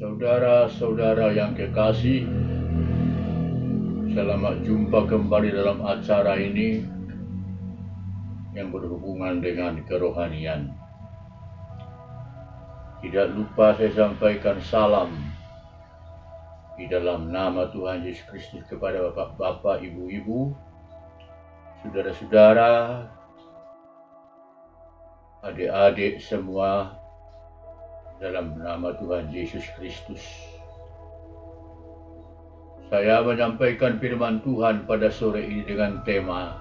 Saudara-saudara yang kekasih, selamat jumpa kembali dalam acara ini yang berhubungan dengan kerohanian. Tidak lupa saya sampaikan salam di dalam nama Tuhan Yesus Kristus kepada bapak-bapak, ibu-ibu, saudara-saudara, adik-adik semua dalam nama Tuhan Yesus Kristus. Saya menyampaikan firman Tuhan pada sore ini dengan tema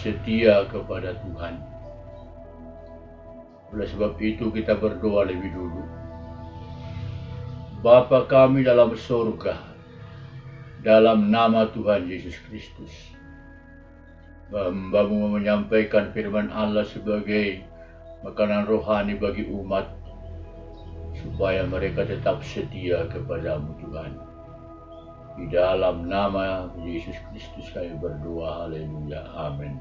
setia kepada Tuhan. Oleh sebab itu kita berdoa lebih dulu. Bapa kami dalam surga, dalam nama Tuhan Yesus Kristus, hamba menyampaikan firman Allah sebagai makanan rohani bagi umat, supaya mereka tetap setia kepada-Mu Tuhan. Di dalam nama Yesus Kristus kami berdoa, haleluya, amin.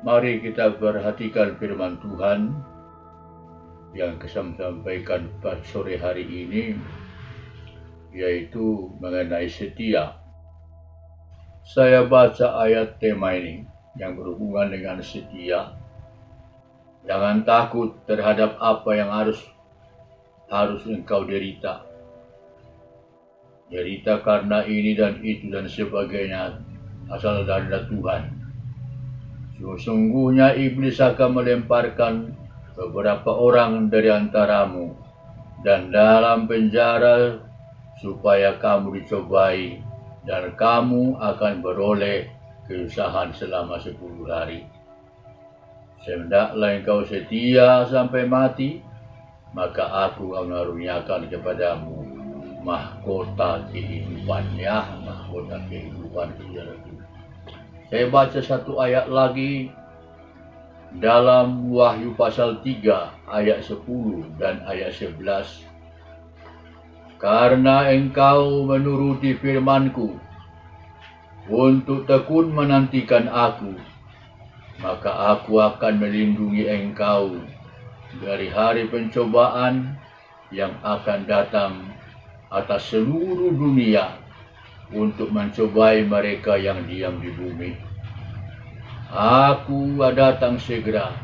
Mari kita perhatikan firman Tuhan yang saya sampaikan pada sore hari ini, yaitu mengenai setia. Saya baca ayat tema ini yang berhubungan dengan setia. Jangan takut terhadap apa yang harus engkau derita. Derita karena ini dan itu dan sebagainya, asal dari Tuhan. Sesungguhnya iblis akan melemparkan beberapa orang dari antaramu dan dalam penjara supaya kamu dicobai dan kamu akan beroleh kesusahan selama 10 hari. Hendaklah engkau setia sampai mati, maka aku mengaruniakan kepadamu mahkota kehidupan. Ya, mahkota kehidupan. Saya baca satu ayat lagi dalam Wahyu pasal 3 ayat 10 dan ayat 11. Karena engkau menuruti firmanku untuk tekun menantikan aku, maka aku akan melindungi engkau dari hari pencobaan yang akan datang atas seluruh dunia untuk mencobai mereka yang diam di bumi. Aku datang segera,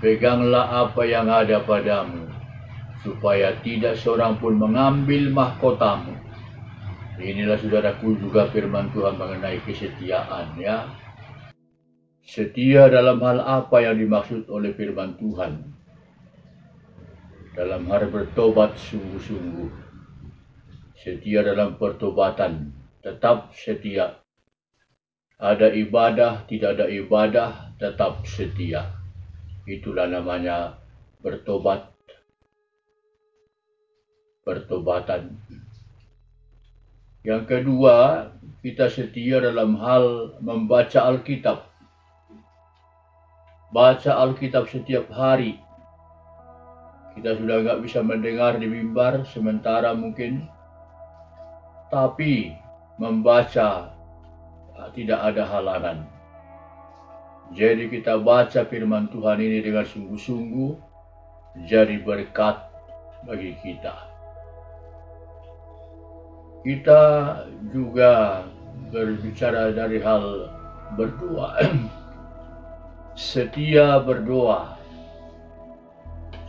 peganglah apa yang ada padamu, supaya tidak seorang pun mengambil mahkotamu. Inilah saudaraku juga firman Tuhan mengenai kesetiaan, ya. Setia dalam hal apa yang dimaksud oleh firman Tuhan? Dalam hal bertobat sungguh-sungguh. Setia dalam pertobatan. Tetap setia. Ada ibadah, tidak ada ibadah, tetap setia. Itulah namanya bertobat. Pertobatan. Yang kedua, kita setia dalam hal membaca Alkitab. Baca Alkitab setiap hari. Kita sudah tidak bisa mendengar di mimbar sementara mungkin, tapi membaca tidak ada halangan. Jadi kita baca firman Tuhan ini dengan sungguh-sungguh, jadi berkat bagi kita. Kita juga berbicara dari hal berdoa. Setia berdoa.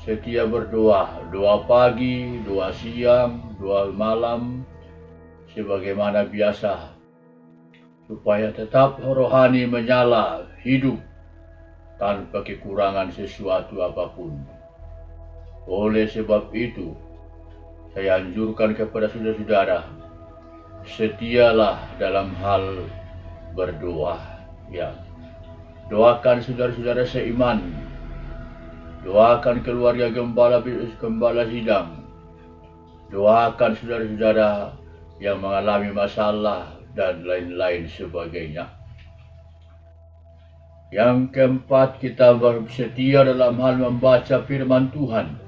Setia berdoa. Doa pagi, doa siang, doa malam, sebagaimana biasa, supaya tetap rohani menyala, hidup tanpa kekurangan sesuatu apapun. Oleh sebab itu, saya anjurkan kepada saudara-saudara, setialah dalam hal berdoa, ya. Doakan saudara-saudara seiman. Doakan keluarga gembala sidang. Doakan saudara-saudara yang mengalami masalah dan lain-lain sebagainya. Yang keempat, kita bersetia dalam hal membaca firman Tuhan.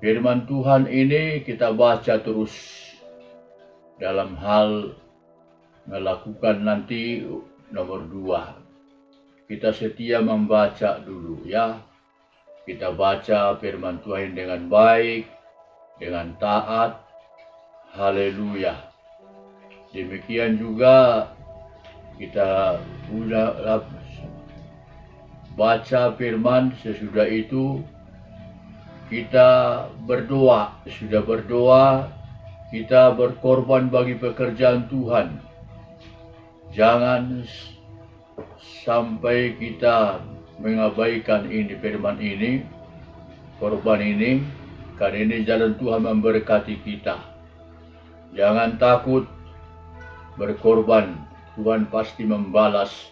Firman Tuhan ini kita baca terus dalam hal melakukan nanti nomor 2. Kita setia membaca dulu, ya. Kita baca firman Tuhan dengan baik, dengan taat. Haleluya. Demikian juga kita sudah baca firman, sesudah itu kita berdoa. Sesudah berdoa, kita berkorban bagi pekerjaan Tuhan. Jangan sampai kita mengabaikan ini firman ini, korban ini, karena ini jalan Tuhan memberkati kita. Jangan takut berkorban, Tuhan pasti membalas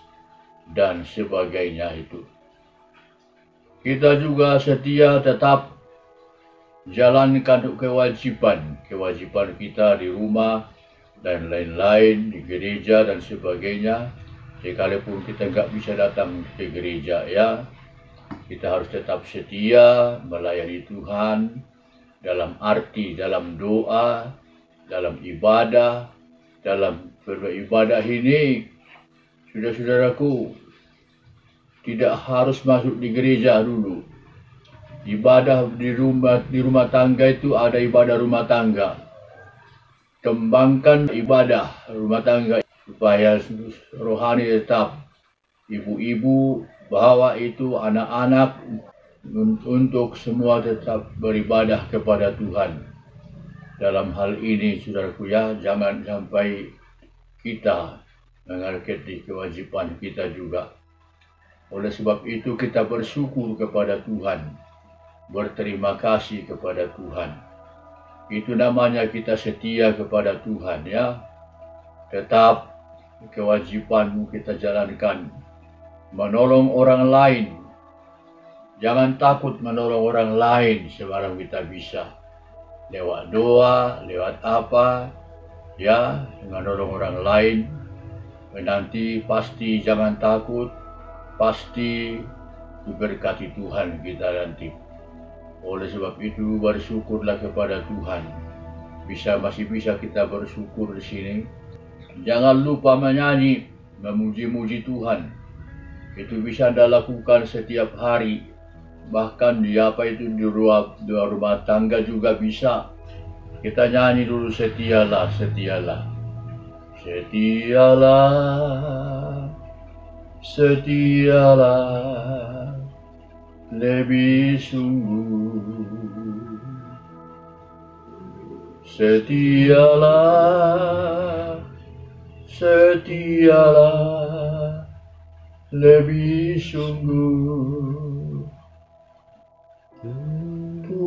dan sebagainya itu. Kita juga setia tetap jalankan kewajiban kita di rumah dan lain-lain, di gereja dan sebagainya. Sekalipun kita nggak bisa datang ke gereja, ya, kita harus tetap setia melayani Tuhan dalam arti, dalam doa, dalam ibadah. Dalam beribadah ini, saudara-saudaraku, tidak harus masuk di gereja dulu. Ibadah di rumah tangga itu ada ibadah rumah tangga. Kembangkan ibadah rumah tangga supaya rohani tetap. Ibu-ibu bawa itu anak-anak untuk semua tetap beribadah kepada Tuhan. Dalam hal ini, saudaraku, ya, jangan sampai kita mengerti kewajiban kita juga. Oleh sebab itu, kita bersyukur kepada Tuhan, berterima kasih kepada Tuhan. Itu namanya kita setia kepada Tuhan, ya. Tetap kewajibanmu kita jalankan, menolong orang lain. Jangan takut menolong orang lain sebarang kita bisa. Lewat doa, lewat apa, ya, dengan orang-orang lain. Nanti pasti jangan takut, pasti diberkati Tuhan kita nanti. Oleh sebab itu bersyukurlah kepada Tuhan. Masih bisa kita bersyukur di sini. Jangan lupa menyanyi, memuji-muji Tuhan. Itu bisa Anda lakukan setiap hari. Bahkan di rumah tangga juga bisa. Kita nyanyi dulu, setialah, setialah. Setialah, setialah, lebih sungguh. Setialah, setialah, lebih sungguh.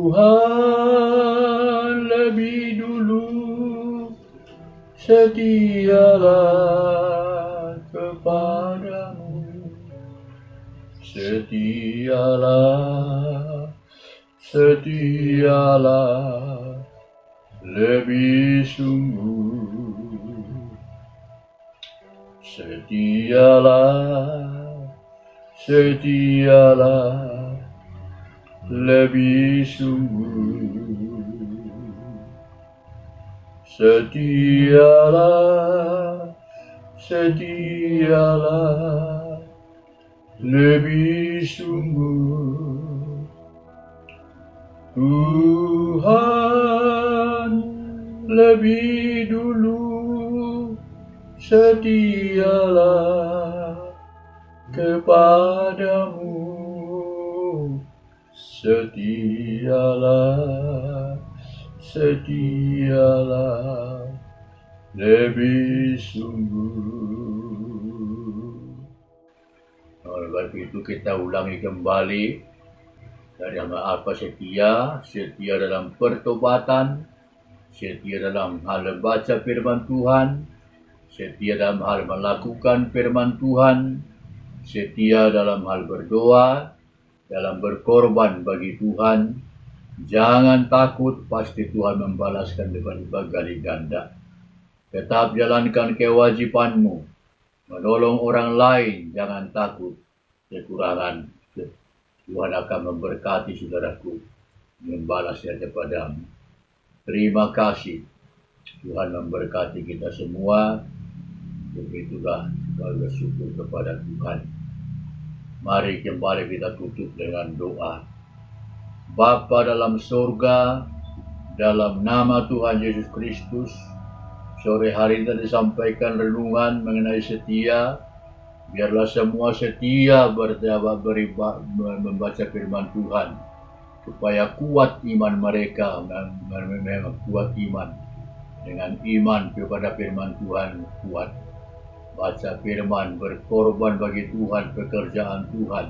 Tuhan lebih dulu setialah kepadamu. Setialah, setialah, lebih sungguh. Setialah, setialah, lebih sungguh. Setialah, setialah, lebih sungguh. Tuhan lebih dulu setialah kepadamu. Setialah, setialah, lebih sungguh. Oleh sebab itu kita ulangi kembali dari apa setia. Setia dalam pertobatan, setia dalam hal membaca firman Tuhan, setia dalam hal melakukan firman Tuhan, setia dalam hal berdoa, dalam berkorban bagi Tuhan. Jangan takut, pasti Tuhan membalaskan dengan berkali ganda. Tetap jalankan kewajibanmu, menolong orang lain, jangan takut kekurangan. Tuhan akan memberkati saudaraku, membalasnya kepadamu. Terima kasih, Tuhan memberkati kita semua. Begitulah kalau bersyukur kepada Tuhan. Mari kembali kita tutup dengan doa. Bapa dalam surga, dalam nama Tuhan Yesus Kristus, sore hari ini disampaikan renungan mengenai setia. Biarlah semua setia membaca firman Tuhan, supaya kuat iman mereka, kuat iman. Dengan iman kepada firman Tuhan kuat. Baca firman, berkorban bagi Tuhan, pekerjaan Tuhan.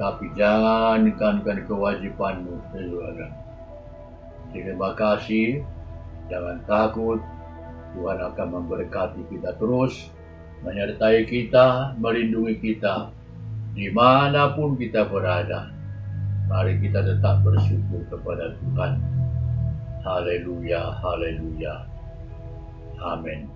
Tapi jangan tekankan kewajibanmu, saudara. Terima kasih, jangan takut. Tuhan akan memberkati kita terus, menyertai kita, melindungi kita, dimanapun kita berada. Mari kita tetap bersyukur kepada Tuhan. Haleluya, haleluya. Amin.